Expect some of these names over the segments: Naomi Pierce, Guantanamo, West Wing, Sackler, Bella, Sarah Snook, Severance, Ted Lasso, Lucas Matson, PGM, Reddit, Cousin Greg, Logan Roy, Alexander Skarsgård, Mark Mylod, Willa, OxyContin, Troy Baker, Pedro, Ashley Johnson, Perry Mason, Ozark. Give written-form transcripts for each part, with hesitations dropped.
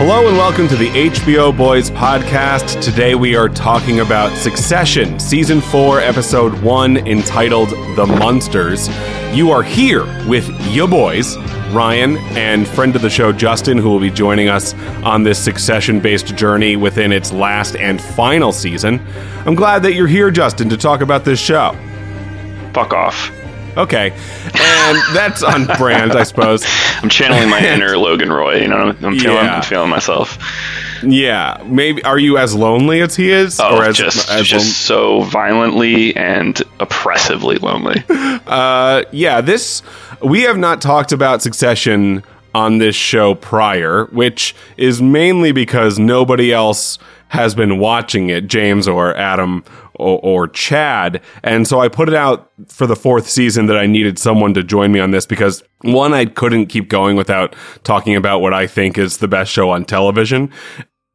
Hello and welcome to the HBO Boys podcast. Today we are talking about Succession, Season 4, Episode 1, entitled The Munsters. You are here with your boys, Ryan, and friend of the show, Justin, who will be joining us on this Succession-based journey within its last and final season. I'm glad that you're here, Justin, to talk about this show. Fuck off. Okay, and that's on brand, I suppose. I'm channeling my inner Logan Roy, you know, I'm feeling myself. Yeah, maybe, are you as lonely as he is? Oh, or just so violently and oppressively lonely. We have not talked about Succession on this show prior, which is mainly because nobody else has been watching it, James or Adam or Chad, and so I put it out for the fourth season that I needed someone to join me on this because, one, I couldn't keep going without talking about what I think is the best show on television,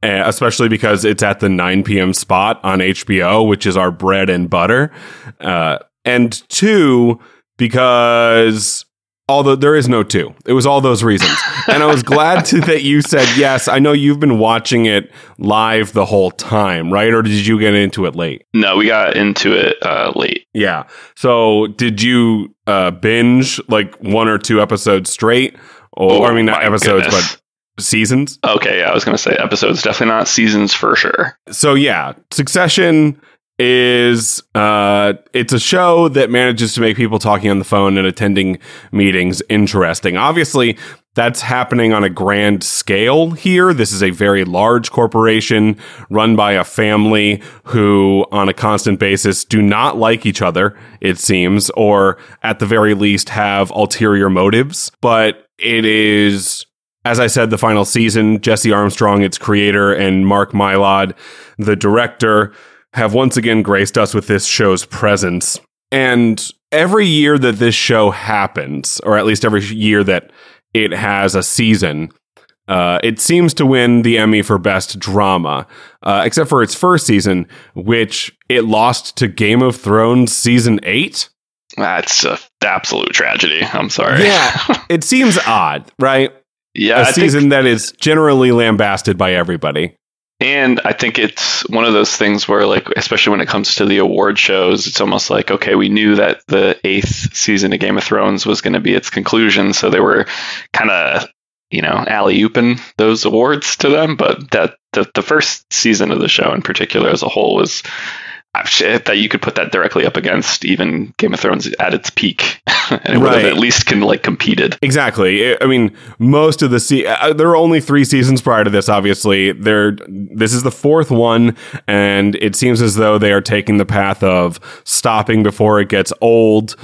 especially because it's at the 9 p.m. spot on HBO, which is our bread and butter, and two, because... although there is no two. It was all those reasons. And I was glad that you said yes. I know you've been watching it live the whole time, right? Or did you get into it late? No, we got into it late. Yeah. So did you binge like one or two episodes straight? Or I mean, not episodes, goodness. But seasons? Okay. Yeah, I was going to say episodes. Definitely not seasons for sure. So yeah, Succession... it's a show that manages to make people talking on the phone and attending meetings interesting. Obviously, that's happening on a grand scale here. This is a very large corporation run by a family who, on a constant basis, do not like each other, it seems, or at the very least have ulterior motives. But it is... as I said, the final season, Jesse Armstrong, its creator, and Mark Mylod, the director... have once again graced us with this show's presence. And every year that this show happens, or at least every year that it has a season, it seems to win the Emmy for Best Drama, except for its first season, which it lost to Game of Thrones Season 8. That's an absolute tragedy. I'm sorry. Yeah, it seems odd, right? Yeah, a season that is generally lambasted by everybody. And I think it's one of those things where, like, especially when it comes to the award shows, it's almost like, okay, we knew that the 8th season of Game of Thrones was going to be its conclusion. So they were kind of, you know, alley-ooping those awards to them. But that the first season of the show in particular as a whole was that you could put that directly up against even Game of Thrones at its peak. And it would have at least competed. Exactly. I mean, most of the there were only 3 seasons prior to this, obviously. This is the 4th one, and it seems as though they are taking the path of stopping before it gets old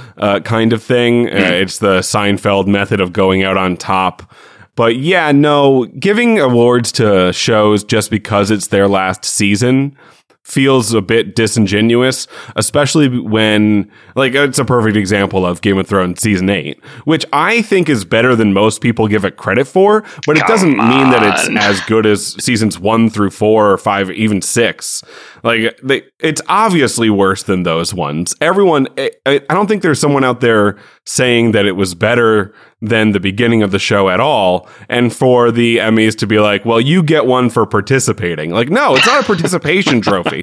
kind of thing. It's the Seinfeld method of going out on top. But yeah, no, giving awards to shows just because it's their last season... feels a bit disingenuous, especially when, like, it's a perfect example of Game of Thrones Season 8, which I think is better than most people give it credit for, but it doesn't mean that it's as good as Seasons 1 through 4 or 5, even 6. Like, it's obviously worse than those ones. Everyone, I don't think there's someone out there saying that it was better than the beginning of the show at all, and for the Emmys to be like, well, you get one for participating. Like, no, it's not a participation trophy.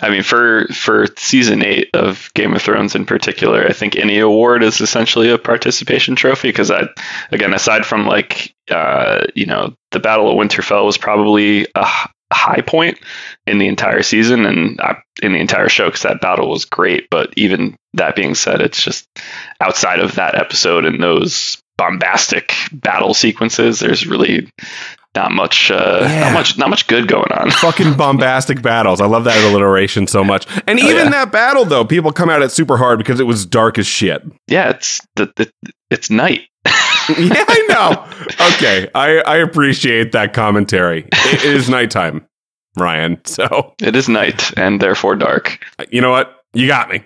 I mean, for Season 8 of Game of Thrones in particular, I think any award is essentially a participation trophy, because again, aside from, like, you know, the Battle of Winterfell was probably a high point in the entire season and in the entire show, because that battle was great. But even that being said, it's just outside of that episode and those bombastic battle sequences, there's really Not much good going on. Fucking bombastic battles. I love that alliteration so much. And that battle, though, people come at it super hard because it was dark as shit. Yeah, it's night. Yeah, I know. Okay, I appreciate that commentary. It is nighttime, Ryan. So it is night and therefore dark. You know what? You got me.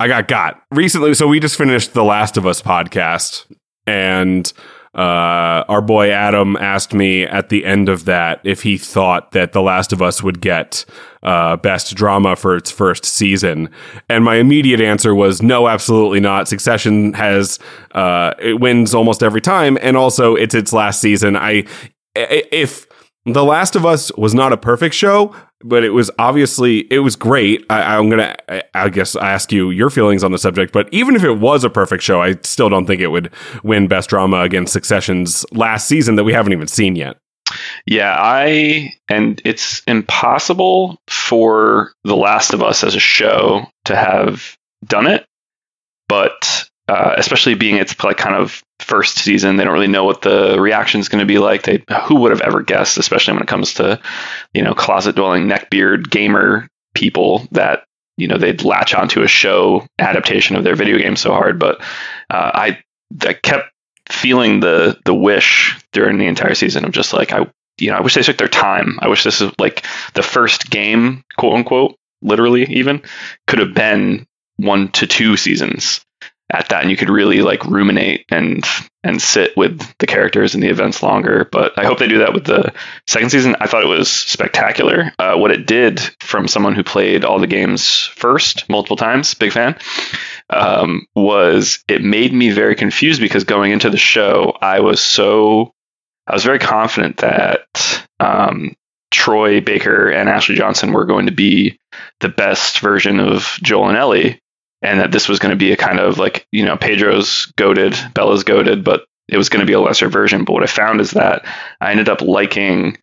I got recently. So we just finished the Last of Us podcast, and our boy Adam asked me at the end of that if he thought that The Last of Us would get best drama for its first season. And my immediate answer was no, absolutely not. Succession has it wins almost every time. And also it's its last season. If The Last of Us was not a perfect show, but it was great. I guess, ask you your feelings on the subject. But even if it was a perfect show, I still don't think it would win Best Drama against Succession's last season that we haven't even seen yet. Yeah, and it's impossible for The Last of Us as a show to have done it. But especially being its like kind of first season, they don't really know what the reaction is going to be like. Who would have ever guessed, especially when it comes to, closet dwelling neckbeard gamer people, that they'd latch onto a show adaptation of their video game so hard. But I kept feeling the wish during the entire season of just like I wish they took their time. I wish this is like the first game, quote unquote, literally even could have been 1 to 2 seasons at that, and you could really like ruminate and sit with the characters and the events longer. But I hope they do that with the second season. I thought it was spectacular. What it did, from someone who played all the games first multiple times, big fan, was it made me very confused, because going into the show, I was very confident that Troy Baker and Ashley Johnson were going to be the best version of Joel and Ellie. And that this was going to be a kind of like, Pedro's goated, Bella's goated, but it was going to be a lesser version. But what I found is that I ended up liking.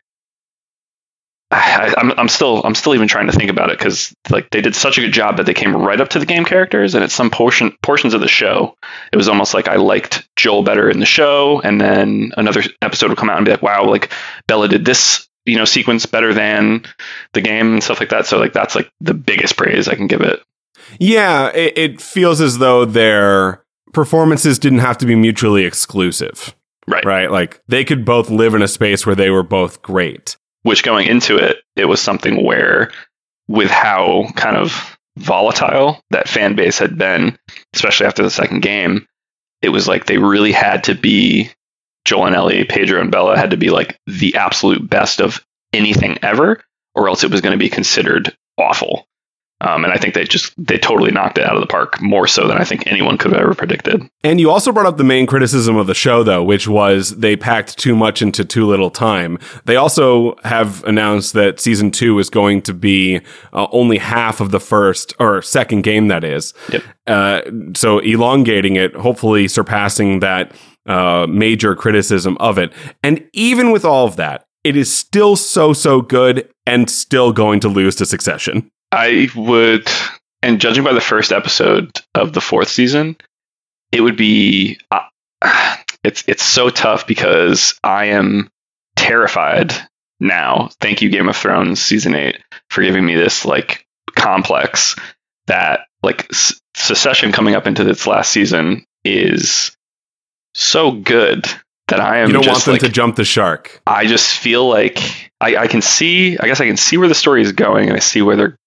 I'm still even trying to think about it, because like they did such a good job that they came right up to the game characters, and at some portions of the show, it was almost like I liked Joel better in the show, and then another episode would come out and be like, wow, like Bella did this sequence better than the game and stuff like that. So like that's like the biggest praise I can give it. Yeah, it feels as though their performances didn't have to be mutually exclusive. Right. Right? Like, they could both live in a space where they were both great. Which, going into it, it was something where, with how kind of volatile that fan base had been, especially after the second game, it was like they really had to be, Joel and Ellie, Pedro and Bella had to be like the absolute best of anything ever, or else it was going to be considered awful. And I think they totally knocked it out of the park, more so than I think anyone could have ever predicted. And you also brought up the main criticism of the show, though, which was they packed too much into too little time. They also have announced that season 2 is going to be only half of the first or second game, that is. Yep. So elongating it, hopefully surpassing that major criticism of it. And even with all of that, it is still so good and still going to lose to Succession. I would, and judging by the first episode of the fourth season, it would be, it's so tough, because I am terrified now. Thank you, Game of Thrones season 8, for giving me this like complex that like Succession coming up into its last season is so good that I am. You don't want them to jump the shark. I just feel like I can see where the story is going, and I see where they're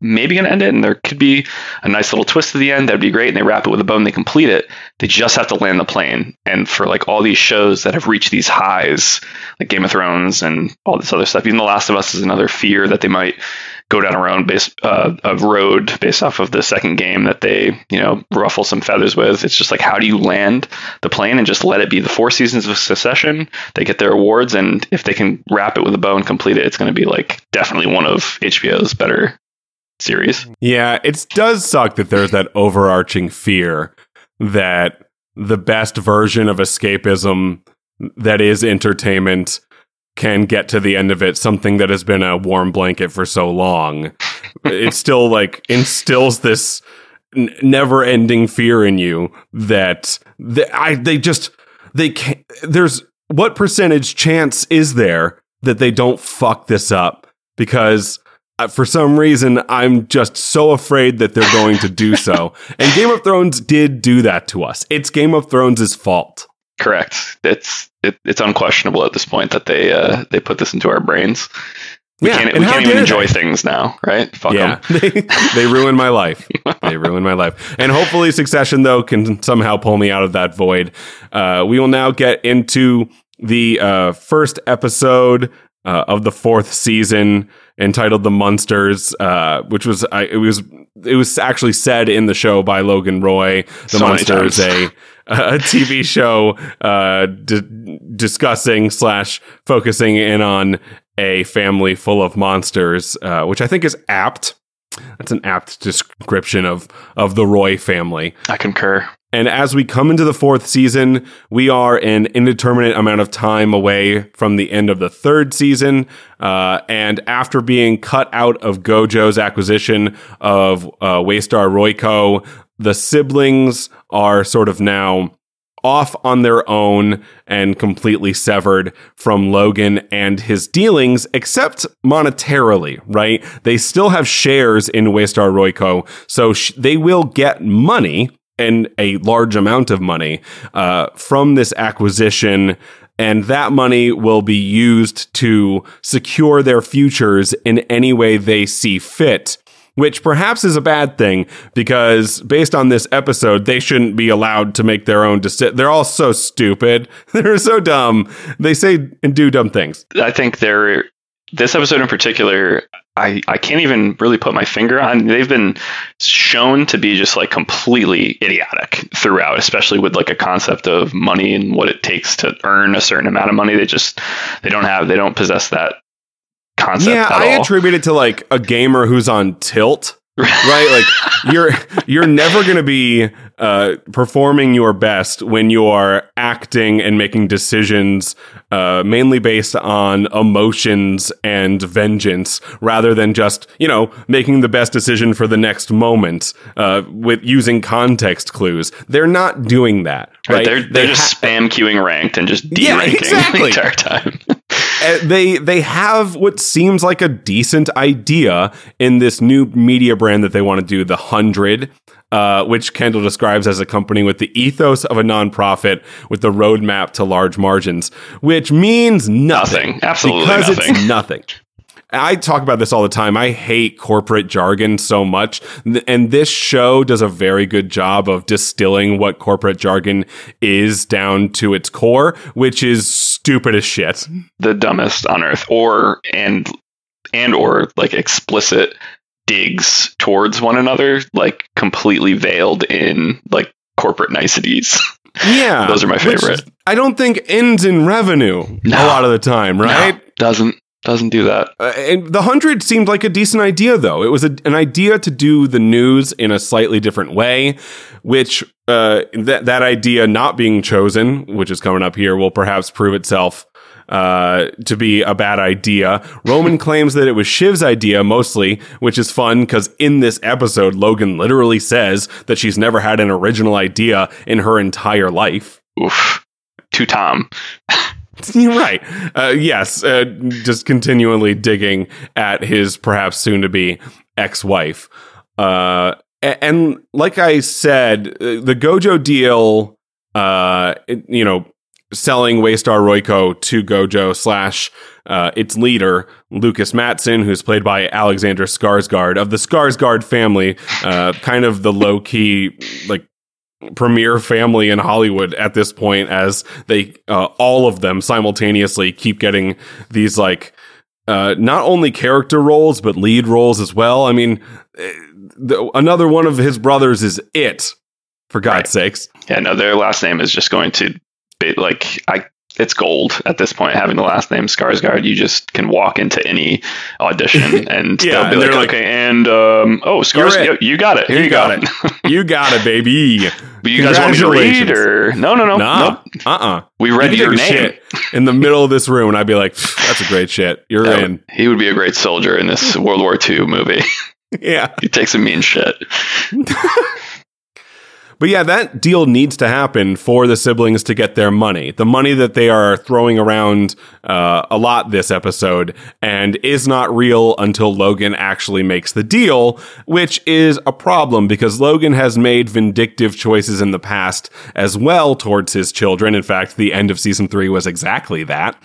maybe going to end it, and there could be a nice little twist at the end that'd be great, and they wrap it with a bow and they complete it. They just have to land the plane. And for like all these shows that have reached these highs, like Game of Thrones and all this other stuff, even The Last of Us is another fear that they might go down a road based off of the second game that they ruffle some feathers with. It's just like, how do you land the plane and just let it be the 4 seasons of Succession? They get their awards, and if they can wrap it with a bow and complete it, it's going to be like definitely one of HBO's better series. Yeah, it does suck that there's that overarching fear that the best version of escapism that is entertainment can get to the end of it, something that has been a warm blanket for so long. It still like instills this never-ending fear in you that they just they can't, there's what percentage chance is there that they don't fuck this up? Because for some reason, I'm just so afraid that they're going to do so. And Game of Thrones did do that to us. It's Game of Thrones' fault. Correct. It's unquestionable at this point that they put this into our brains. We can't even enjoy things now, right? Fuck them. They ruined my life. They ruined my life. And hopefully Succession, though, can somehow pull me out of that void. We will now get into the first episode of the fourth season, entitled "The Munsters," which was it was actually said in the show by Logan Roy. The Munsters, a TV show discussing / focusing in on a family full of monsters, which I think is apt. That's an apt description of the Roy family. I concur. And as we come into the fourth season, we are an indeterminate amount of time away from the end of the third season. And after being cut out of Gojo's acquisition of Waystar Royco, the siblings are sort of now off on their own and completely severed from Logan and his dealings, except monetarily, right? They still have shares in Waystar Royco, so they will get money, and a large amount of money, from this acquisition, and that money will be used to secure their futures in any way they see fit. Which perhaps is a bad thing, because based on this episode, they shouldn't be allowed to make their own decision. They're all so stupid. They're so dumb. They say and do dumb things. I think this episode in particular, I can't even really put my finger on. They've been shown to be just like completely idiotic throughout, especially with like a concept of money and what it takes to earn a certain amount of money. They don't possess that concept. Yeah, I attribute it to like a gamer who's on tilt, right? Like you're never going to be performing your best when you are acting and making decisions mainly based on emotions and vengeance, rather than just, making the best decision for the next moment with using context clues. They're not doing that. Right? They're just spam queuing ranked and just de-ranking the entire time. They have what seems like a decent idea in this new media brand that they want to do, The 100, which Kendall describes as a company with the ethos of a nonprofit with the roadmap to large margins, which means nothing. Absolutely nothing. Because it's nothing. I talk about this all the time. I hate corporate jargon so much. And this show does a very good job of distilling what corporate jargon is down to its core, which is stupid as shit. The dumbest on earth. Or like explicit digs towards one another, like completely veiled in like corporate niceties. Yeah. Those are my favorite. I don't think ends in revenue a lot of the time, right? No, doesn't do that. And The 100 seemed like a decent idea, though. It was an idea to do the news in a slightly different way, which that idea not being chosen, which is coming up here, will perhaps prove itself to be a bad idea. Roman claims that it was Shiv's idea mostly, which is fun because in this episode, Logan literally says that she's never had an original idea in her entire life. Oof. To Tom. You're right. Just continually digging at his perhaps soon-to-be ex-wife. And like I said, the Gojo deal, selling Waystar Royco to Gojo / its leader, Lucas Matson, who's played by Alexander Skarsgård of the Skarsgård family, kind of the low-key, like, premier family in Hollywood at this point, as they all of them simultaneously keep getting these like not only character roles but lead roles as well. I mean, another one of his brothers is It, for God's sakes. Yeah, no, their last name is just going to be like it's gold at this point. Having the last name Skarsgård, you just can walk into any audition and they'll be like, okay, and Skarsgård, you got it. Here you got it. You got it, baby. But you guys want me to read or no. Nah, nope. We read your name shit in the middle of this room, and I'd be like, that's a great shit. You're in. He would be a great soldier in this World War II movie. Yeah. He takes some mean shit. But yeah, that deal needs to happen for the siblings to get their money. The money that they are throwing around a lot this episode and is not real until Logan actually makes the deal, which is a problem because Logan has made vindictive choices in the past as well towards his children. In fact, the end of season 3 was exactly that.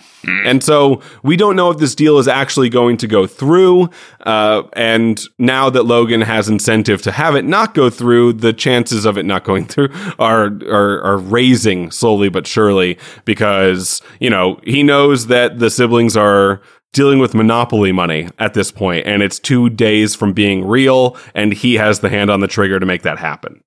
And so we don't know if this deal is actually going to go through. And now that Logan has incentive to have it not go through, the chances of it not going through are raising slowly but surely because, you know, he knows that the siblings are dealing with monopoly money at this point, and it's 2 days from being real, and he has the hand on the trigger to make that happen.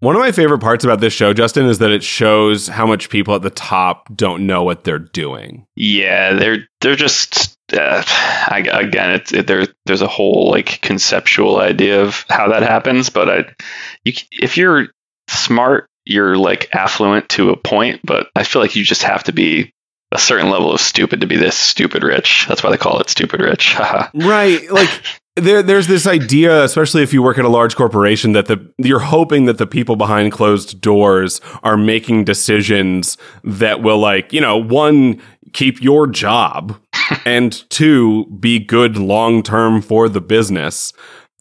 One of my favorite parts about this show, Justin, is that it shows how much people at the top don't know what they're doing. Yeah, they're just again, there's a whole like conceptual idea of how that happens. But if you're smart, you're like affluent to a point. But I feel like you just have to be a certain level of stupid to be this stupid rich. That's why they call it stupid rich. Right, like. There's this idea, especially if you work at a large corporation, that you're hoping that the people behind closed doors are making decisions that will, like, you know, one, keep your job, and two, be good long term for the business.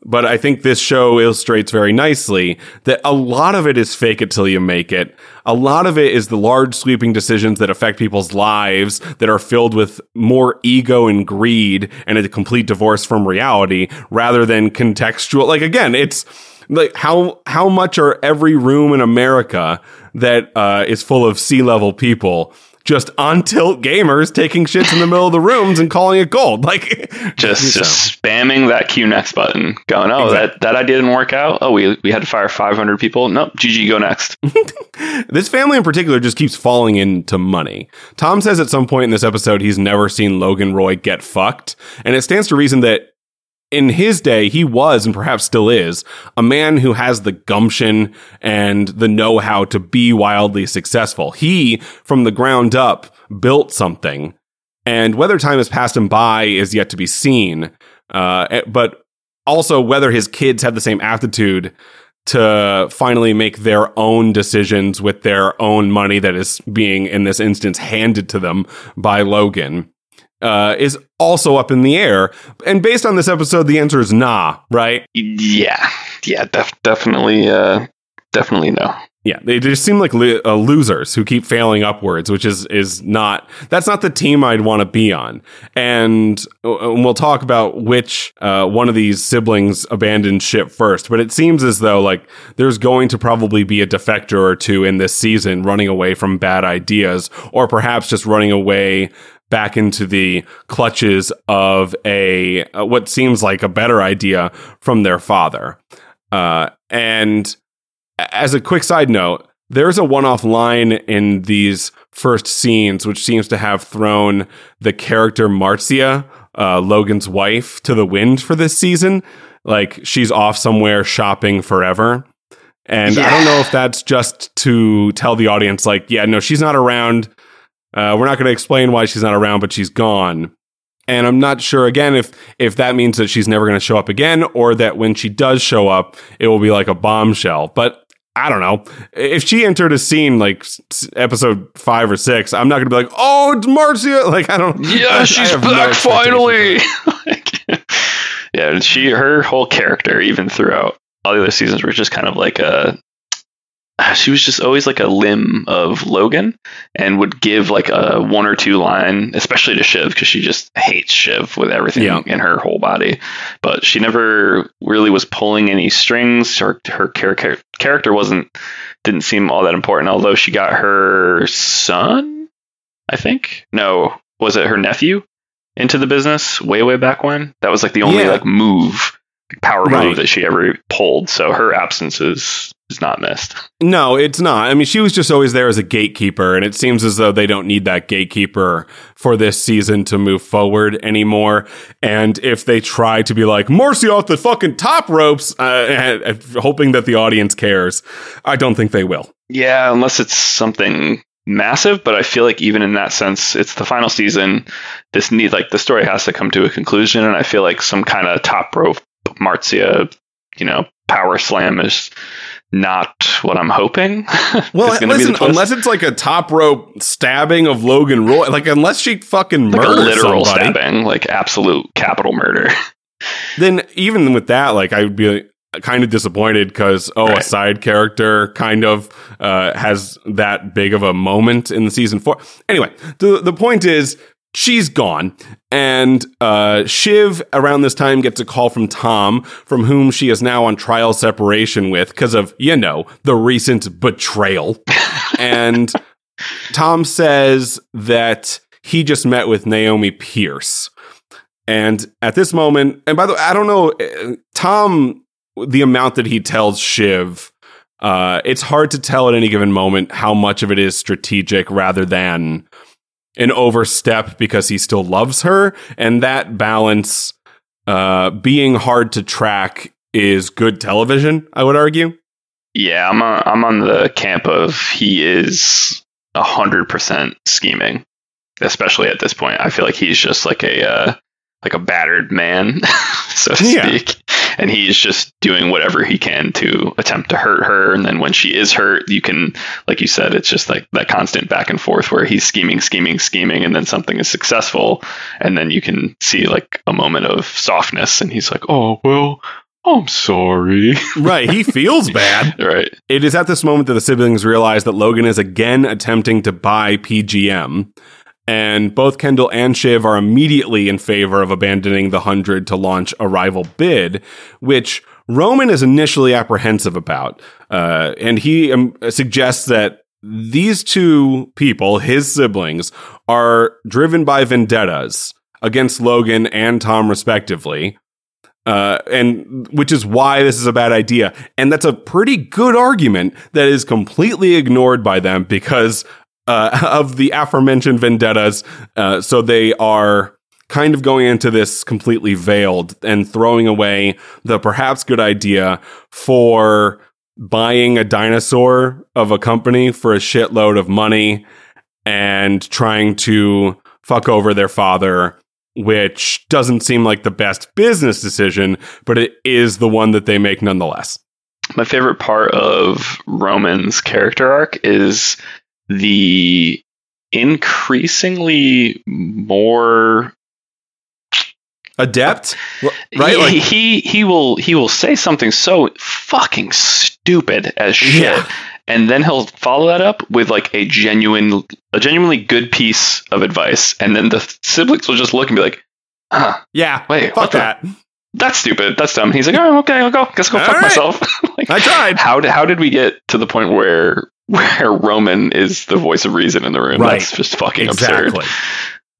But I think this show illustrates very nicely that a lot of it is fake it till you make it. A lot of it is the large sweeping decisions that affect people's lives that are filled with more ego and greed and a complete divorce from reality rather than contextual. Like, again, it's like how much are every room in America that is full of C-level people just on tilt gamers taking shits in the middle of the rooms and calling it gold, like just spamming that Q next button, going, oh, exactly. that idea didn't work out. Oh, we had to fire 500 people. Nope, GG, go next. This family in particular just keeps falling into money. Tom says at some point in this episode he's never seen Logan Roy get fucked, and it stands to reason that in his day, he was, and perhaps still is, a man who has the gumption and the know-how to be wildly successful. He, from the ground up, built something. And whether time has passed him by is yet to be seen. But also whether his kids have the same aptitude to finally make their own decisions with their own money that is being, in this instance, handed to them by Logan. Is also up in the air. And based on this episode, the answer is nah, right? Yeah, definitely no. Yeah, they just seem like losers who keep failing upwards, which is not... That's not the team I'd want to be on. And we'll talk about which one of these siblings abandoned ship first. But it seems as though, like, there's going to probably be a defector or two in this season running away from bad ideas, or perhaps just running away back into the clutches of what seems like a better idea from their father. And as a quick side note, there's a one-off line in these first scenes which seems to have thrown the character Marcia, Logan's wife, to the wind for this season. Like, she's off somewhere shopping forever. And yeah. I don't know if that's just to tell the audience, like, yeah, no, she's not around. We're not going to explain why she's not around, but she's gone. And I'm not sure, again, if that means that she's never going to show up again, or that when she does show up, it will be like a bombshell. But I don't know. If she entered a scene like episode 5 or 6, I'm not going to be like, oh, it's Marcia. Like, I don't. Yeah, she's back finally. Yeah, and her whole character, even throughout all the other seasons, were just kind of like a. She was just always like a limb of Logan and would give like a 1 or 2 line, especially to Shiv, because she just hates Shiv with everything in her whole body. But she never really was pulling any strings. Her character didn't seem all that important, although she got her son, I think. No, was it her nephew into the business way back when? That was like the only like move. Power move that she ever pulled, so her absence is not missed. No, it's not. I mean, she was just always there as a gatekeeper, and it seems as though they don't need that gatekeeper for this season to move forward anymore. And if they try to be like, Marcy off the fucking top ropes, hoping that the audience cares, I don't think they will. Yeah, unless it's something massive, but I feel like even in that sense, it's the final season. This need, like, the story has to come to a conclusion, and I feel like some kind of top rope Marcia, you know, power slam is not what I'm hoping. Well, unless it's like a top rope stabbing of Logan Roy, like unless she fucking murders like a literal somebody, stabbing, like absolute capital murder. Then even with that, like I would be kind of disappointed because a side character kind of has that big of a moment in the season 4. Anyway, the point is she's gone, and Shiv around this time gets a call from Tom, from whom she is now on trial separation with because of, you know, the recent betrayal. And Tom says that he just met with Naomi Pierce. And at this moment, and by the way, I don't know, Tom, the amount that he tells Shiv, it's hard to tell at any given moment how much of it is strategic rather than an overstep because he still loves her. And that balance being hard to track is good television, I would argue. Yeah, I'm on the camp of he is 100% scheming, especially at this point. I feel like he's just like a battered man, so to speak. And he's just doing whatever he can to attempt to hurt her. And then when she is hurt, you can, like you said, it's just like that constant back and forth where he's scheming. And then something is successful. And then you can see like a moment of softness. And he's like, oh, well, I'm sorry. Right. He feels bad. Right. It is at this moment that the siblings realize that Logan is again attempting to buy PGM. And both Kendall and Shiv are immediately in favor of abandoning the 100 to launch a rival bid, which Roman is initially apprehensive about. And he suggests that these two people, his siblings, are driven by vendettas against Logan and Tom, respectively. And which is why this is a bad idea. And that's a pretty good argument that is completely ignored by them because of the aforementioned vendettas. So they are kind of going into this completely veiled and throwing away the perhaps good idea for buying a dinosaur of a company for a shitload of money and trying to fuck over their father, which doesn't seem like the best business decision, but it is the one that they make nonetheless. My favorite part of Roman's character arc is the increasingly more adept, right? Like, he will say something so fucking stupid as shit, and then he'll follow that up with like a genuinely good piece of advice, and then the siblings will just look and be like, fuck that. That's stupid. That's dumb. He's like, oh, okay, I'll go. Guess I'll go fuck myself. Like, I tried. How did we get to the point where Roman is the voice of reason in the room? Right. That's just fucking absurd.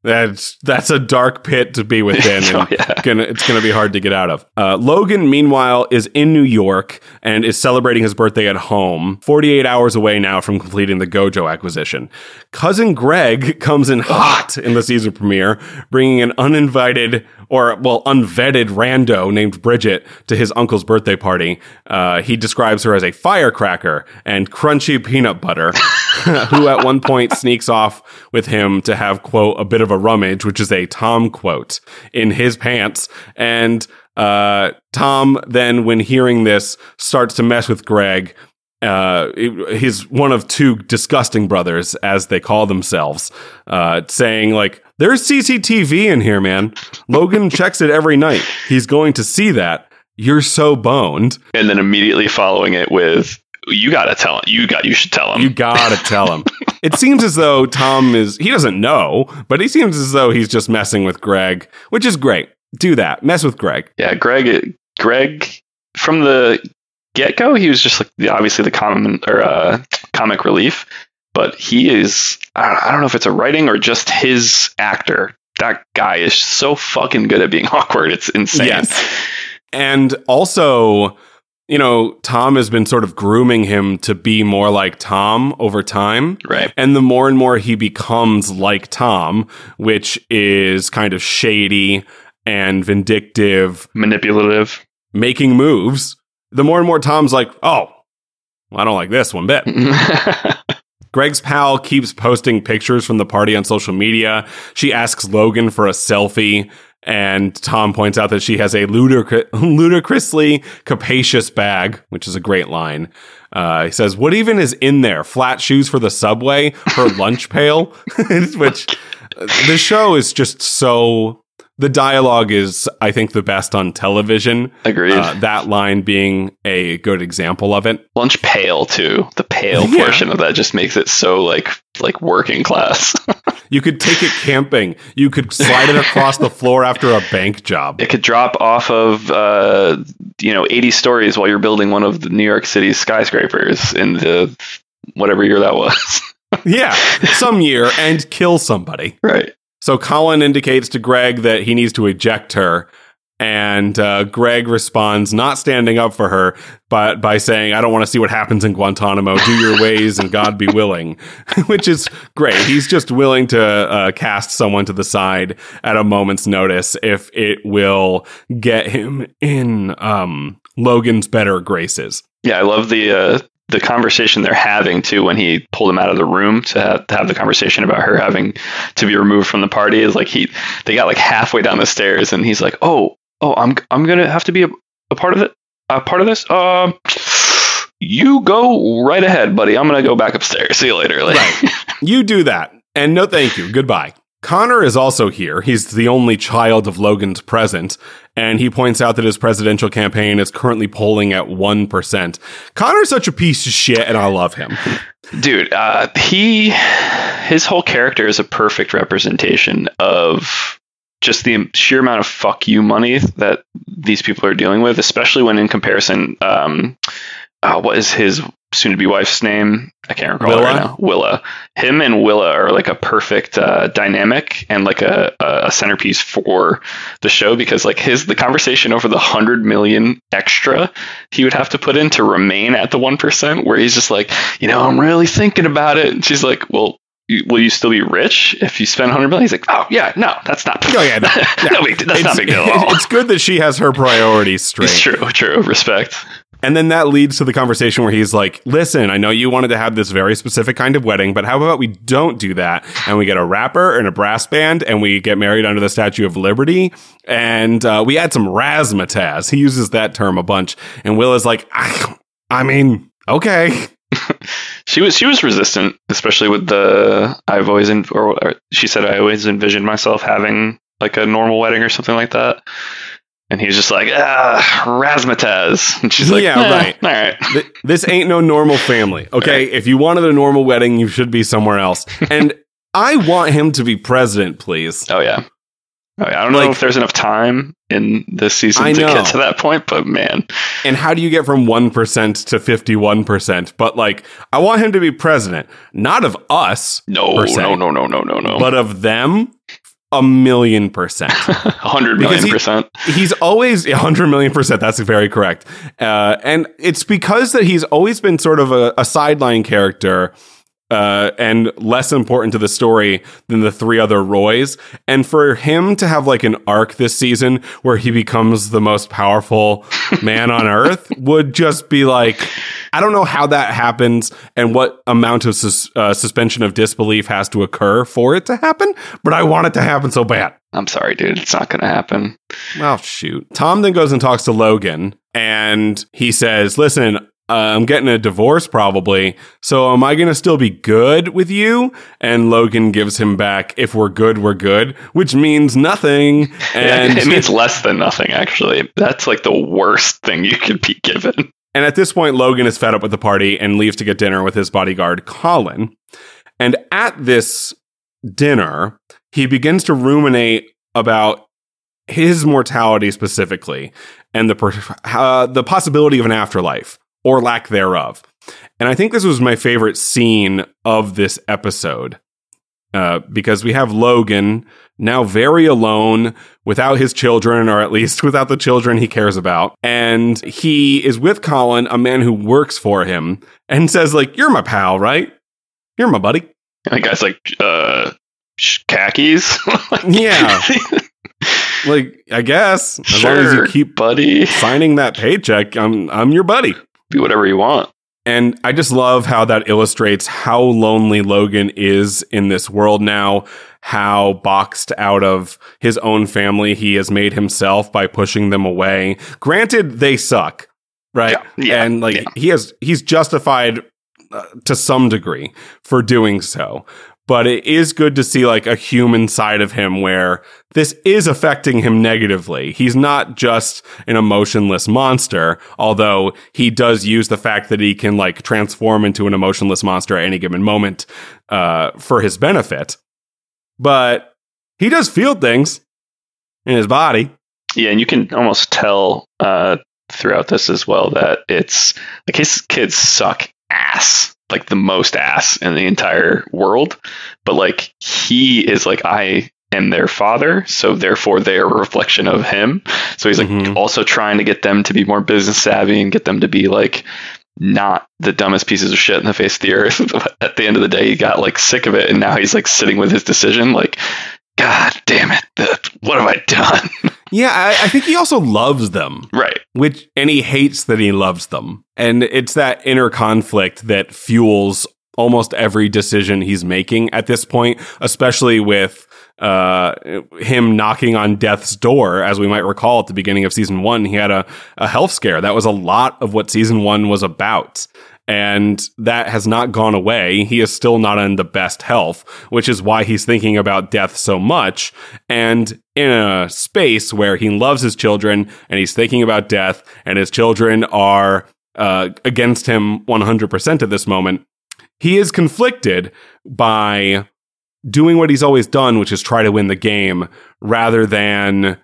That's a dark pit to be within. It's going to be hard to get out of. Logan, meanwhile, is in New York and is celebrating his birthday at home, 48 hours away now from completing the Gojo acquisition. Cousin Greg comes in hot in the season premiere, bringing an unvetted rando named Bridget to his uncle's birthday party. He describes her as a firecracker and crunchy peanut butter, who at one point sneaks off with him to have, quote, a bit of a rummage, which is a Tom quote, in his pants. And Tom then, when hearing this, starts to mess with Greg. He's one of two disgusting brothers, as they call themselves, saying like, there's CCTV in here, man. Logan checks it every night. He's going to see that. You're so boned. And then immediately following it with, you should tell him. It seems as though he doesn't know, but he seems as though he's just messing with Greg, which is great. Do that. Mess with Greg. Yeah, Greg from the get-go, he was just like obviously the comic relief, but he is, I don't know if it's a writing or just his actor. That guy is so fucking good at being awkward. It's insane. Yes. And also, you know, Tom has been sort of grooming him to be more like Tom over time. Right. And the more and more he becomes like Tom, which is kind of shady and vindictive, manipulative, making moves, the more and more Tom's like, oh, well, I don't like this one bit. Greg's pal keeps posting pictures from the party on social media. She asks Logan for a selfie. And Tom points out that she has a ludicrously capacious bag, which is a great line. He says, what even is in there? Flat shoes for the subway? Her lunch pail? Which, the show is just so... The dialogue is, I think, the best on television. Agreed. That line being a good example of it. Lunch pail, too. The pail portion of that just makes it so, like working class. You could take it camping. You could slide it across the floor after a bank job. It could drop off of, 80 stories while you're building one of the New York City's skyscrapers in the whatever year that was. Some year, and kill somebody. Right. So Colin indicates to Greg that he needs to eject her, and Greg responds not standing up for her, but by saying, I don't want to see what happens in Guantanamo, do your ways and God be willing, which is great. He's just willing to cast someone to the side at a moment's notice if it will get him in Logan's better graces. Yeah, I love the conversation they're having too, when he pulled him out of the room to have the conversation about her having to be removed from the party, is like they got like halfway down the stairs and he's like, oh, I'm going to have to be a part of it. A part of this. You go right ahead, buddy. I'm going to go back upstairs. See you later. Right. You do that. And no, thank you. Goodbye. Connor is also here. He's the only child of Logan's present, and he points out that his presidential campaign is currently polling at 1%. Connor's such a piece of shit, and I love him. Dude, his whole character is a perfect representation of just the sheer amount of fuck you money that these people are dealing with, especially when in comparison, what is his soon-to-be wife's name? I can't recall Willa. It right now. Willa. Him and Willa are like a perfect dynamic and like a centerpiece for the show, because like the conversation over the $100 million extra he would have to put in to remain at the 1%, where he's just like, I'm really thinking about it. And she's like, well, will you still be rich if you spend $100 million? He's like, oh yeah, no, that's not. Oh yeah, no. That's not big deal at all. It's good that she has her priorities straight. It's true. Respect. And then that leads to the conversation where he's like, listen, I know you wanted to have this very specific kind of wedding, but how about we don't do that? And we get a rapper and a brass band, and we get married under the Statue of Liberty. And we add some razzmatazz. He uses that term a bunch. And Will is like, I mean, okay. She was resistant, especially with the she said, I always envisioned myself having like a normal wedding or something like that. And he's just like, razzmatazz. And she's like, right. All right. This ain't no normal family. Okay. Right. If you wanted a normal wedding, you should be somewhere else. And I want him to be president, please. Oh, yeah. I don't know if there's enough time in this season to get to that point, but man. And how do you get from 1% to 51%? But I want him to be president, not of us. No. But of them. 1,000,000%. 100,000,000%. He's always 100,000,000%. That's very correct. And it's because that he's always been sort of a sideline character and less important to the story than the three other Roys. And for him to have an arc this season where he becomes the most powerful man on earth would just be I don't know how that happens and what amount of suspension of disbelief has to occur for it to happen, but I want it to happen so bad. I'm sorry, dude. It's not going to happen. Well, shoot. Tom then goes and talks to Logan, and he says, listen, I'm getting a divorce probably, so am I going to still be good with you? And Logan gives him back, if we're good, we're good, which means nothing. And it means less than nothing, actually. That's the worst thing you could be given. And at this point, Logan is fed up with the party and leaves to get dinner with his bodyguard, Colin. And at this dinner, he begins to ruminate about his mortality specifically and the possibility of an afterlife or lack thereof. And I think this was my favorite scene of this episode because we have Logan now very alone, without his children, or at least without the children he cares about. And he is with Colin, a man who works for him, and says, you're my pal, right? You're my buddy. And the guy's like, khakis? Yeah. I guess. As long as you keep buddy signing that paycheck, I'm your buddy. Be whatever you want. And I just love how that illustrates how lonely Logan is in this world now, how boxed out of his own family he has made himself by pushing them away. Granted, they suck, right? Yeah, and like he's justified to some degree for doing so. But it is good to see like a human side of him where this is affecting him negatively. He's not just an emotionless monster, although he does use the fact that he can like transform into an emotionless monster at any given moment for his benefit. But he does feel things in his body. Yeah, and you can almost tell throughout this as well that it's like his kids suck ass. Like the most ass in the entire world, but like he is like, I am their father, so therefore they are a reflection of him. So he's like also trying to get them to be more business savvy and get them to be like not the dumbest pieces of shit in the face of the earth. At the end of the day, he got like sick of it, and now he's like sitting with his decision like, God damn it, what have I done? Yeah, I think he also loves them. Right. And he hates that he loves them. And it's that inner conflict that fuels almost every decision he's making at this point, especially with him knocking on death's door. As we might recall, at the beginning of season one, he had a health scare. That was a lot of what season one was about. And that has not gone away. He is still not in the best health, which is why he's thinking about death so much. And in a space where he loves his children and he's thinking about death and his children are against him 100% at this moment, he is conflicted by doing what he's always done, which is try to win the game, rather than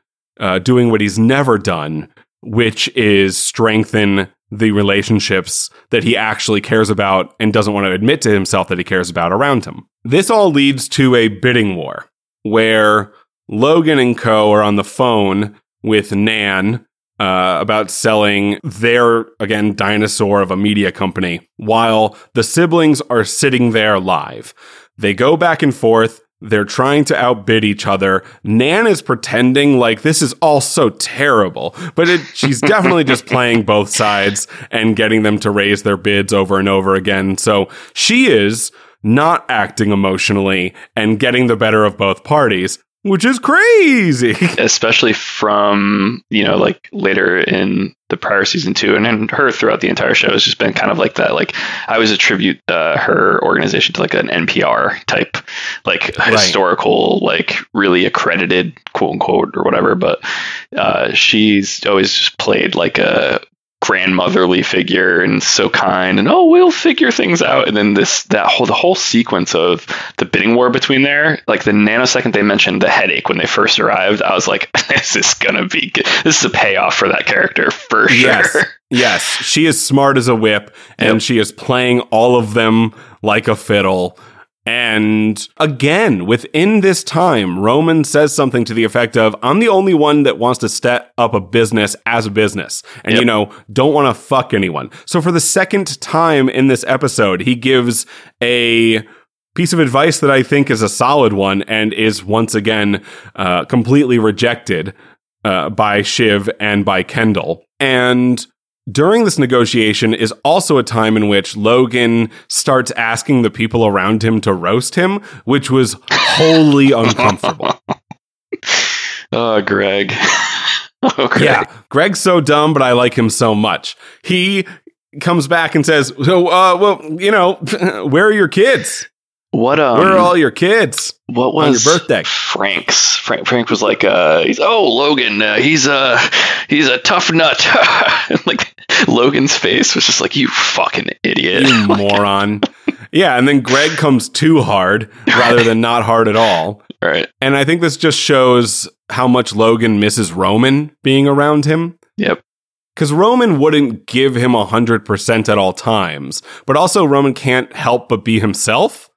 doing what he's never done, which is strengthen the relationships that he actually cares about and doesn't want to admit to himself that he cares about around him. This all leads to a bidding war where Logan and co. are on the phone with Nan about selling their, again, dinosaur of a media company while the siblings are sitting there live. They go back and forth. They're trying to outbid each other. Nan is pretending like this is all so terrible, but she's definitely just playing both sides and getting them to raise their bids over and over again. So she is not acting emotionally and getting the better of both parties, which is crazy. Especially from, like later in the prior season two, and then her throughout the entire show has just been kind of like that. Like I always attribute her organization to like an NPR type, like historical, like really accredited quote unquote or whatever. But she's always just played like a grandmotherly figure and so kind and we'll figure things out. And then the whole sequence of the bidding war between there, like the nanosecond they mentioned the headache when they first arrived, I was like, this is a payoff for that character for sure. Yes, she is smart as a whip, and she is playing all of them like a fiddle. And again, within this time, Roman says something to the effect of, I'm the only one that wants to set up a business as a business and, don't want to fuck anyone. So for the second time in this episode, he gives a piece of advice that I think is a solid one and is once again completely rejected by Shiv and by Kendall. And during this negotiation is also a time in which Logan starts asking the people around him to roast him, which was wholly uncomfortable. Oh, Greg. Yeah, Greg's so dumb, but I like him so much. He comes back and says, where are your kids? Where are all your kids? What was on your birthday? Frank's. Frank was like, Logan. He's a tough nut. And like Logan's face was just like, you fucking idiot, you moron. Yeah, and then Greg comes too hard rather than not hard at all. Right. And I think this just shows how much Logan misses Roman being around him. Yep. Because Roman wouldn't give him 100% at all times, but also Roman can't help but be himself.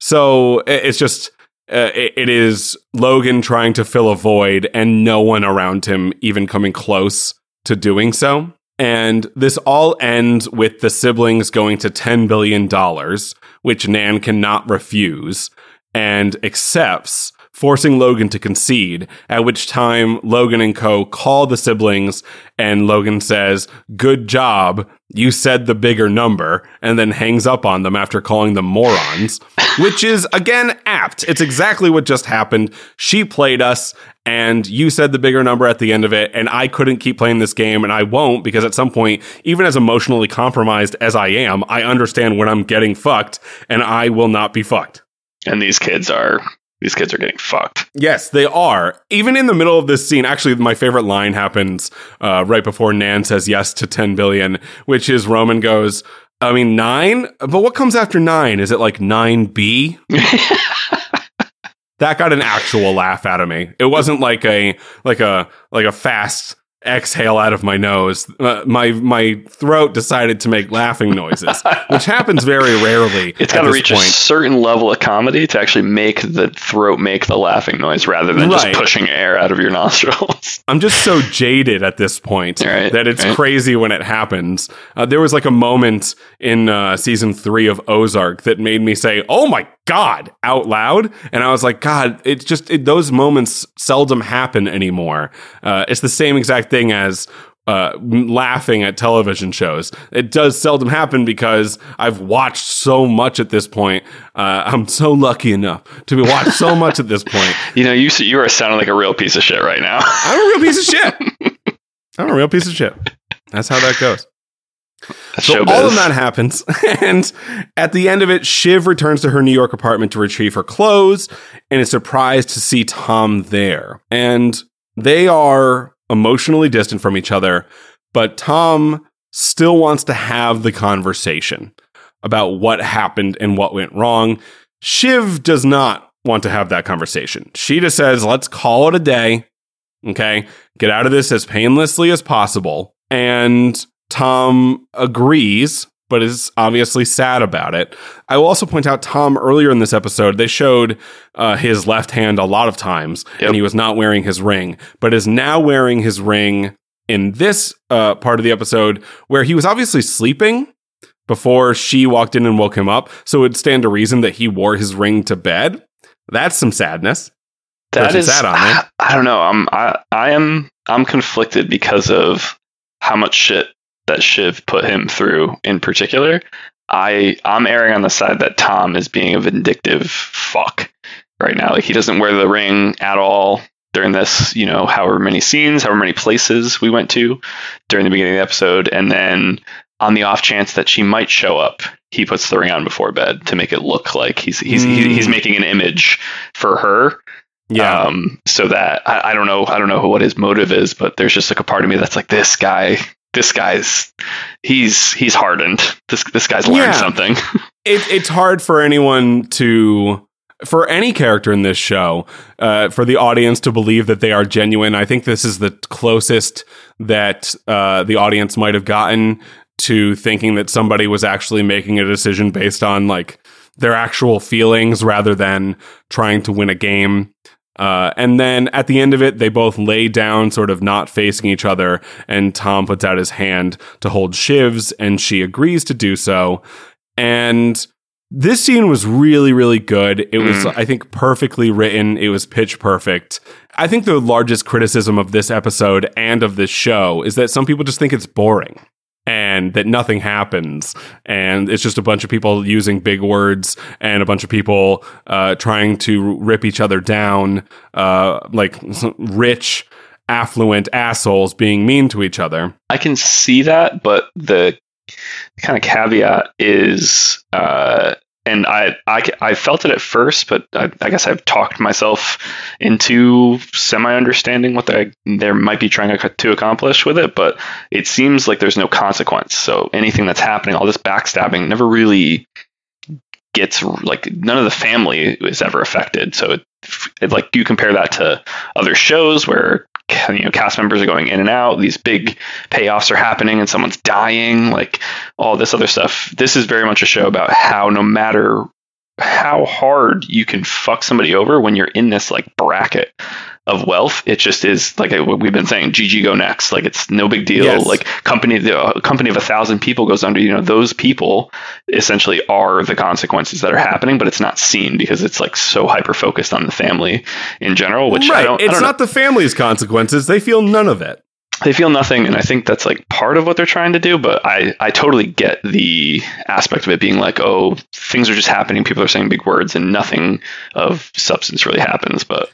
So it's just, it is Logan trying to fill a void and no one around him even coming close to doing so. And this all ends with the siblings going to $10 billion, which Nan cannot refuse, and accepts forcing Logan to concede, at which time Logan and co. call the siblings and Logan says, "Good job, you said the bigger number," and then hangs up on them after calling them morons, which is, again, apt. It's exactly what just happened. She played us, and you said the bigger number at the end of it, and I couldn't keep playing this game, and I won't, because at some point, even as emotionally compromised as I am, I understand when I'm getting fucked, and I will not be fucked. And these kids are getting fucked. Yes, they are. Even in the middle of this scene, actually, my favorite line happens right before Nan says yes to 10 billion, which is Roman goes, I mean, 9? But what comes after 9? Is it like 9B? That got an actual laugh out of me. It wasn't like a fast exhale out of my nose. My throat decided to make laughing noises, which happens very rarely. It's got to reach a certain level of comedy to actually make the throat make the laughing noise rather than just pushing air out of your nostrils. I'm just so jaded at this point that it's crazy when it happens. There was like a moment in season 3 of Ozark that made me say, "Oh my God," out loud. And I was like, God, it's just those moments seldom happen anymore. It's the same exact thing as laughing at television shows. It does seldom happen because I've watched so much at this point. I'm so lucky enough to be watched so much at this point. You know, you are sounding like a real piece of shit right now. I'm a real piece of shit. That's how that goes. So all of that happens, and at the end of it, Shiv returns to her New York apartment to retrieve her clothes, and is surprised to see Tom there. And they are emotionally distant from each other, but Tom still wants to have the conversation about what happened and what went wrong. Shiv does not want to have that conversation. She just says, let's call it a day, okay? Get out of this as painlessly as possible. And Tom agrees, but is obviously sad about it. I will also point out, Tom, earlier in this episode, they showed his left hand a lot of times, and he was not wearing his ring, but is now wearing his ring in this part of the episode, where he was obviously sleeping before she walked in and woke him up, so it would stand to reason that he wore his ring to bed. That's some sadness. That is sad on him. I don't know. I'm conflicted because of how much shit that Shiv put him through in particular. I'm erring on the side that Tom is being a vindictive fuck right now. Like, he doesn't wear the ring at all during this, you know, however many scenes, however many places we went to during the beginning of the episode. And then on the off chance that she might show up, he puts the ring on before bed to make it look like he's making an image for her. Yeah. So that I don't know what his motive is, but there's just like a part of me that's like, this guy's hardened. This guy's learned something. It's hard for anyone for any character in this show, for the audience to believe that they are genuine. I think this is the closest that the audience might have gotten to thinking that somebody was actually making a decision based on like their actual feelings rather than trying to win a game. And then at the end of it, they both lay down, sort of not facing each other, and Tom puts out his hand to hold Shiv's, and she agrees to do so. And this scene was really, really good. It was, I think, perfectly written. It was pitch perfect. I think the largest criticism of this episode and of this show is that some people just think it's boring, and that nothing happens, and it's just a bunch of people using big words and a bunch of people trying to rip each other down, like rich, affluent assholes being mean to each other. I can see that, but the kind of caveat is, and I felt it at first, but I guess I've talked myself into semi-understanding what they might be trying to accomplish with it, but it seems like there's no consequence. So anything that's happening, all this backstabbing, never really gets, like, none of the family is ever affected. So it like, you compare that to other shows where, you know, cast members are going in and out, these big payoffs are happening, and someone's dying, like all this other stuff. This is very much a show about how, no matter how hard you can fuck somebody over when you're in this like bracket of wealth. It just is like what we've been saying, GG go next. Like it's no big deal. Yes. Like the company of 1,000 people goes under, you know, those people essentially are the consequences that are happening, but it's not seen because it's like so hyper-focused on the family in general, which right. I don't know. The family's consequences. They feel none of it. They feel nothing. And I think that's like part of what they're trying to do. But I totally get the aspect of it being like, oh, things are just happening. People are saying big words and nothing of substance really happens. But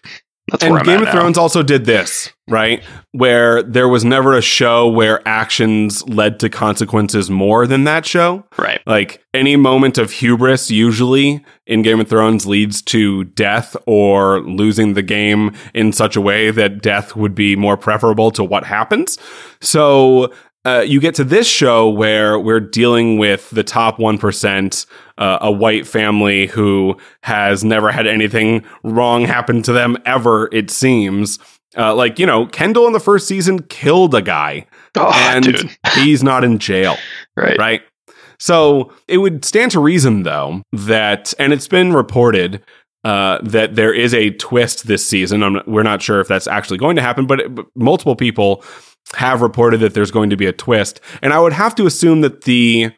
that's where I'm at now. And Game of Thrones also did this, right? Where there was never a show where actions led to consequences more than that show. Right. Like any moment of hubris usually in Game of Thrones leads to death or losing the game in such a way that death would be more preferable to what happens. So you get to this show where we're dealing with the top 1%, a white family who has never had anything wrong happen to them ever, it seems. Like, you know, Kendall in the first season killed a guy. Oh, and dude. He's not in jail. Right. Right. So it would stand to reason, though, that, and it's been reported that there is a twist this season. We're not sure if that's actually going to happen, but multiple people have reported that there's going to be a twist. And I would have to assume that the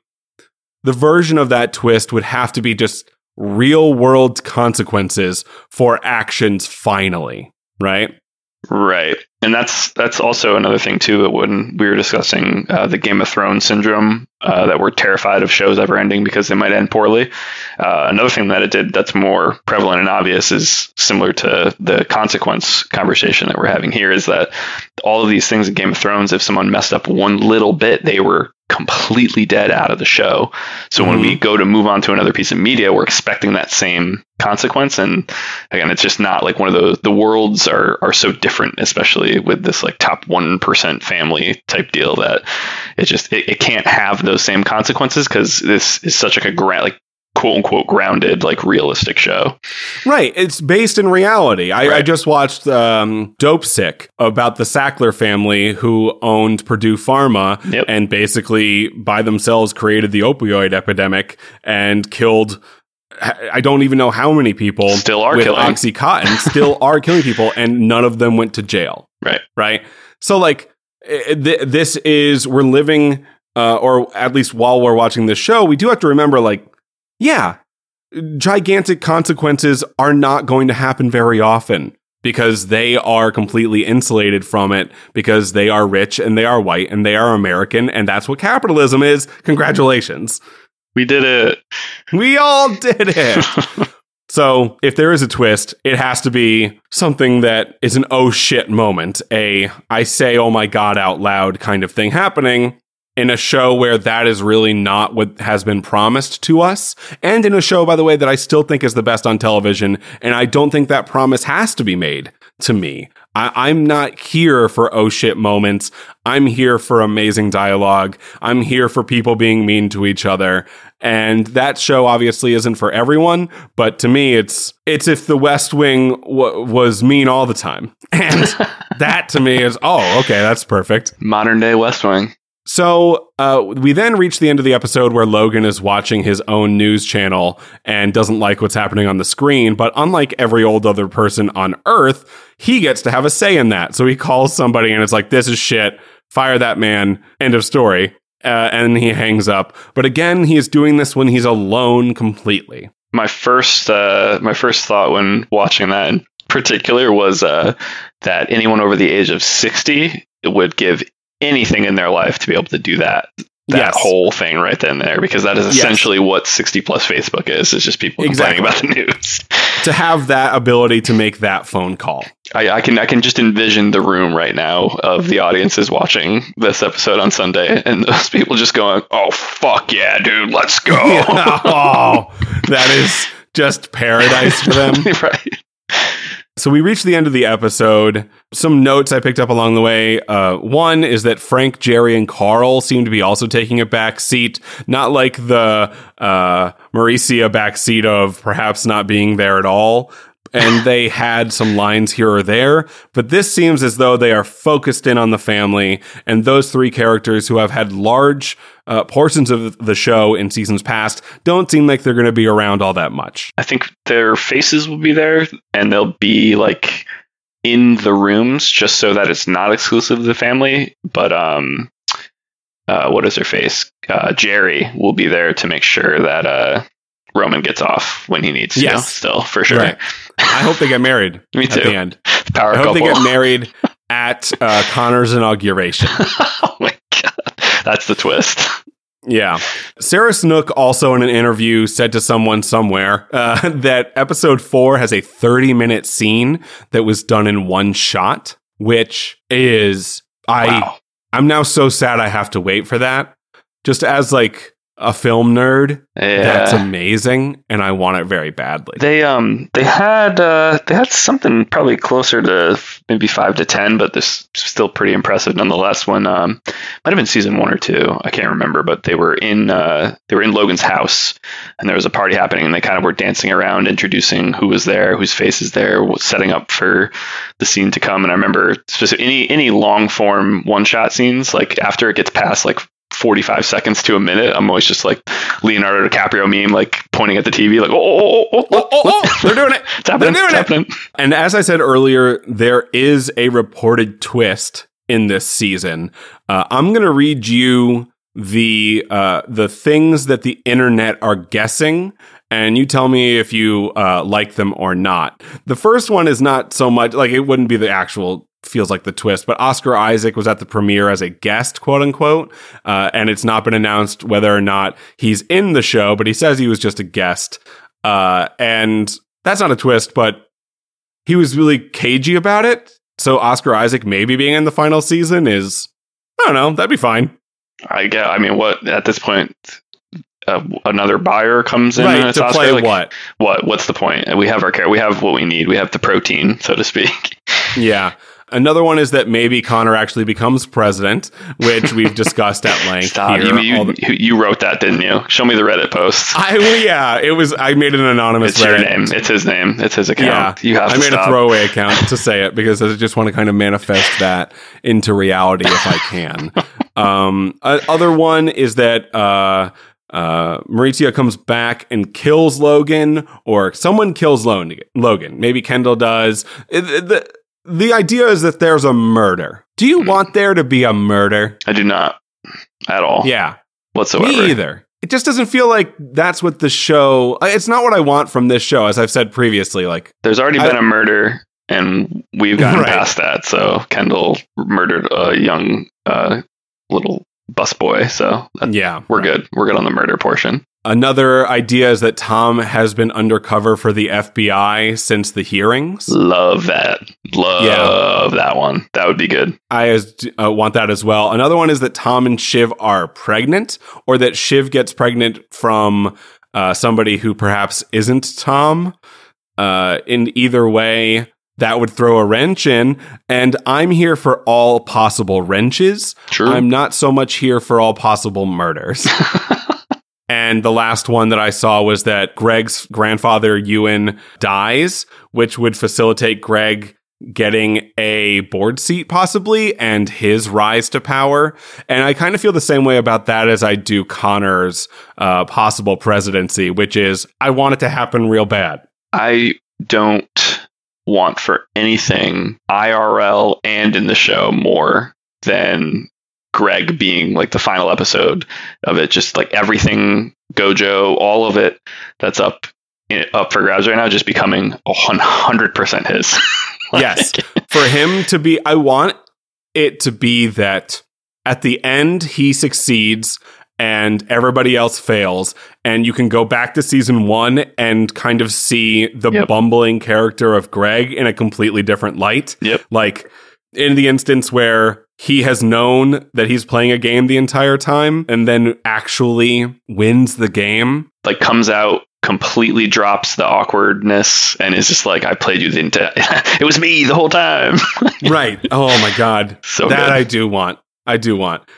version of that twist would have to be just real world consequences for actions finally, right? Right. And that's also another thing, too, when we were discussing the Game of Thrones syndrome, that we're terrified of shows ever ending because they might end poorly. Another thing that it did that's more prevalent and obvious is similar to the consequence conversation that we're having here, is that all of these things in Game of Thrones, if someone messed up one little bit, they were completely dead out of the show. So when we go to move on to another piece of media, we're expecting that same consequence. And again, it's just not like one of those. The worlds are so different, especially with this like top 1% family type deal, that it just it can't have those same consequences because this is such like a quote unquote grounded, like realistic show. Right. It's based in reality. I just watched Dope Sick about the Sackler family who owned Purdue Pharma and basically by themselves created the opioid epidemic and killed, I don't even know how many people OxyContin still are killing people, and none of them went to jail. Right. Right. So like this is, we're living, or at least while we're watching this show, we do have to remember like, yeah, gigantic consequences are not going to happen very often because they are completely insulated from it because they are rich and they are white and they are American. And that's what capitalism is. Congratulations. We did it. We all did it. So if there is a twist, it has to be something that is an oh shit moment. I say, oh my God, out loud kind of thing happening. In a show where that is really not what has been promised to us. And in a show, by the way, that I still think is the best on television. And I don't think that promise has to be made to me. I'm not here for oh shit moments. I'm here for amazing dialogue. I'm here for people being mean to each other. And that show obviously isn't for everyone. But to me, it's if the West Wing was mean all the time. And that to me is, oh, okay, that's perfect. Modern day West Wing. So we then reach the end of the episode where Logan is watching his own news channel and doesn't like what's happening on the screen. But unlike every old other person on Earth, he gets to have a say in that. So he calls somebody and it's like, this is shit. Fire that man. End of story. And he hangs up. But again, he is doing this when he's alone completely. My first thought when watching that in particular was that anyone over the age of 60 would give anything in their life to be able to do that whole thing right then and there, because that is essentially what 60 plus Facebook is. It's just people complaining about the news. To have that ability to make that phone call. I can just envision the room right now of the audiences watching this episode on Sunday and those people just going, oh, fuck yeah, dude, let's go. Oh, that is just paradise for them. Right. So we reach the end of the episode. Some notes I picked up along the way. One is that Frank, Jerry, and Carl seem to be also taking a back seat. Not like the Mauricia back seat of perhaps not being there at all. and they had some lines here or there, but this seems as though they are focused in on the family and those three characters who have had large portions of the show in seasons past don't seem like they're going to be around all that much. I think their faces will be there and they'll be like in the rooms just so that it's not exclusive to the family, but what is her face? Jerry will be there to make sure that Roman gets off when he needs to, still, for sure. Right. I hope they get married Me too. At the end. Power I hope couple. They get married at Connor's inauguration. Oh my God. That's the twist. Yeah. Sarah Snook also in an interview said to someone somewhere that episode 4 has a 30-minute scene that was done in one shot, which is... I'm now so sad I have to wait for that. Just as like a film nerd, that's amazing, and I want it very badly. They had something probably closer to maybe 5 to 10, but this still pretty impressive nonetheless. When might have been season 1 or 2, I can't remember, but they were in Logan's house, and there was a party happening, and they kind of were dancing around, introducing who was there, whose face is there, setting up for the scene to come. And I remember any long form one shot scenes, like after it gets past like 45 seconds to a minute, I'm always just like Leonardo DiCaprio meme, like pointing at the TV, like, oh, they're doing it. It's happening. They're doing it. Happening. And as I said earlier, there is a reported twist in this season. I'm going to read you the things that the internet are guessing, and you tell me if you like them or not. The first one is not so much, like it wouldn't be the actual feels like the twist, but Oscar Isaac was at the premiere as a guest, quote unquote, and it's not been announced whether or not he's in the show, but he says he was just a guest, and that's not a twist, but he was really cagey about it, so Oscar Isaac maybe being in the final season is, I don't know, that'd be fine. I guess, I mean, what, at this point... another buyer comes in right, and it's to Oscar, play like, what's the point? We have our care. We have what we need. We have the protein, so to speak. Yeah. Another one is that maybe Connor actually becomes president, which we've discussed at length. Stop. Here. You wrote that, didn't you? Show me the Reddit post. I made an anonymous It's Reddit. Your name. It's his name. It's his account. Yeah. You have I to made stop. A throwaway account to say it because I just want to kind of manifest that into reality if I can. Other one is that... Mauricio comes back and kills Logan, or someone kills Logan. Maybe Kendall does. The idea is that there's a murder. Do you want there to be a murder? I do not. At all. Yeah. Whatsoever. Me either. It just doesn't feel like that's what the show... It's not what I want from this show, as I've said previously. Like, there's already been a murder, and we've gotten past that. So Kendall murdered a young little... busboy, so we're good. We're good on the murder portion. Another idea is that Tom has been undercover for the FBI since the hearings. Love that. That one. That would be good. I want that as well. Another one is that Tom and Shiv are pregnant, or that Shiv gets pregnant from somebody who perhaps isn't Tom. In either way, that would throw a wrench in, and I'm here for all possible wrenches. True. I'm not so much here for all possible murders. And the last one that I saw was that Greg's grandfather, Ewan, dies, which would facilitate Greg getting a board seat, possibly, and his rise to power. And I kind of feel the same way about that as I do Connor's possible presidency, which is, I want it to happen real bad. I don't... want for anything IRL and in the show more than Greg being like the final episode of it, just like everything Gojo, all of it that's up for grabs right now, just becoming 100% his. Like, yes. For him to be, I want it to be that at the end he succeeds and everybody else fails, and you can go back to season 1 and kind of see the bumbling character of Greg in a completely different light. Yep. Like, in the instance where he has known that he's playing a game the entire time, and then actually wins the game. Like, comes out, completely drops the awkwardness, and is just like, I played you the entire... It was me the whole time! Right. Oh my God. So that good. I do want.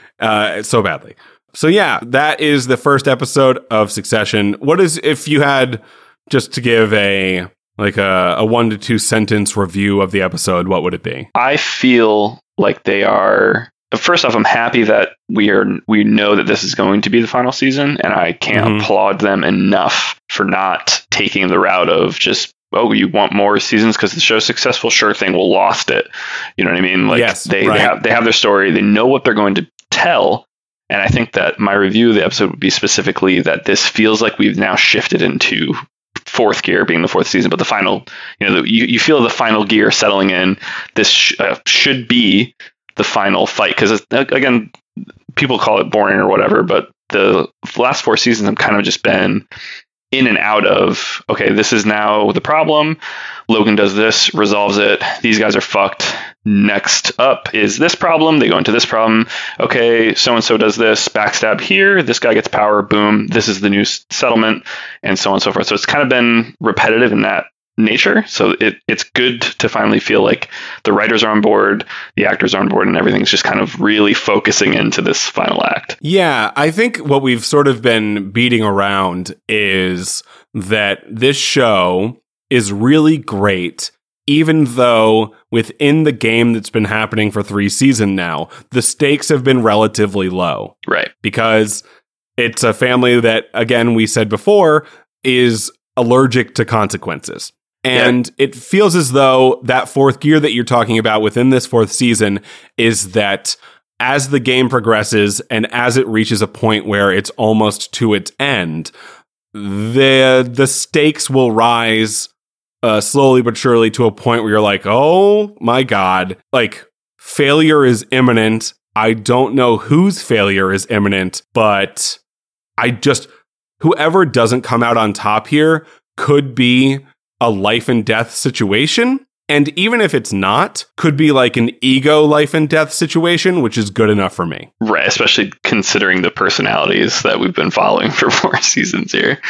So badly. So yeah, that is the first episode of Succession. What is, if you had, just to give a like a 1 to 2 sentence review of the episode, what would it be? I feel like they are... First off, I'm happy that we know that this is going to be the final season, and I can't applaud them enough for not taking the route of just, oh, you want more seasons because the show's successful? Sure thing, we'll lost it. You know what I mean? Like, yes, they have their story. They know what they're going to tell. And I think that my review of the episode would be specifically that this feels like we've now shifted into fourth gear, being the fourth season, but the final, you feel the final gear settling in. This should be the final fight, because again, people call it boring or whatever, but the last 4 seasons have kind of just been in and out of, okay, this is now the problem, Logan does this, resolves it, these guys are fucked, next up is this problem, they go into this problem, okay, so and so does this, backstab here, this guy gets power, boom, this is the new settlement, and so on and so forth. So it's kind of been repetitive in that nature, so it's good to finally feel like the writers are on board, the actors are on board, and everything's just kind of really focusing into this final act. Yeah, I think what we've sort of been beating around is that this show is really great, even though within the game that's been happening for 3 seasons now, the stakes have been relatively low. Right. Because it's a family that, again, we said before, is allergic to consequences. And it feels as though that fourth gear that you're talking about within this 4th season is that as the game progresses and as it reaches a point where it's almost to its end, the stakes will rise slowly but surely to a point where you're like, oh my God, like failure is imminent. I don't know whose failure is imminent, but whoever doesn't come out on top here could be a life and death situation. And even if it's not, could be like an ego life and death situation, which is good enough for me. Right, especially considering the personalities that we've been following for 4 seasons here.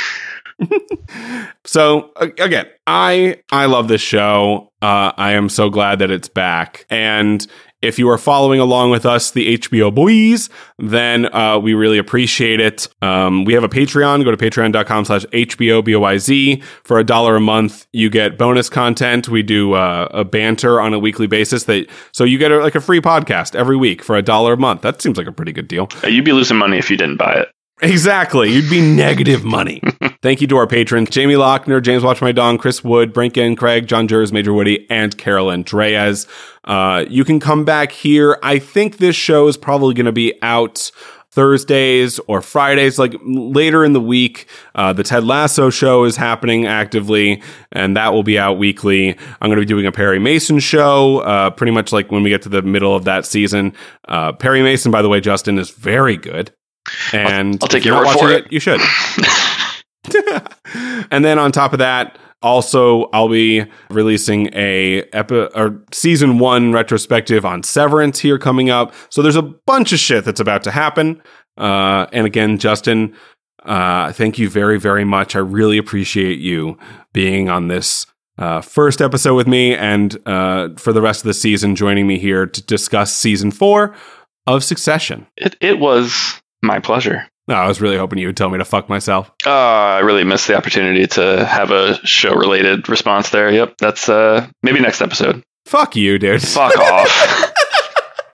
So, again, I love this show. I am so glad that it's back. And if you are following along with us, the HBO Boys, then we really appreciate it. We have a Patreon. Go to patreon.com/HBOBOYZ. For $1 a month, you get bonus content. We do a banter on a weekly basis. So you get a free podcast every week for $1 a month. That seems like a pretty good deal. You'd be losing money if you didn't buy it. Exactly. You'd be negative money. Thank you to our patrons, Jamie Lochner, James Watch My Dong, Chris Wood, Brinken, Craig, John Jers, Major Woody, and Carolyn Dreyes. You can come back here. I think this show is probably going to be out Thursdays or Fridays, like later in the week. The Ted Lasso show is happening actively, and that will be out weekly. I'm going to be doing a Perry Mason show, pretty much like when we get to the middle of that season. Perry Mason, by the way, Justin, is very good. And I'll take your word for it. You should. And then on top of that, also I'll be releasing a season 1 retrospective on Severance here coming up. So there's a bunch of shit that's about to happen. And again, Justin, thank you very, very much. I really appreciate you being on this first episode with me, and for the rest of the season, joining me here to discuss season 4 of Succession. It was my pleasure. No, I was really hoping you would tell me to fuck myself. I really missed the opportunity to have a show-related response there. Yep, that's maybe next episode. Fuck you, dude. Fuck off.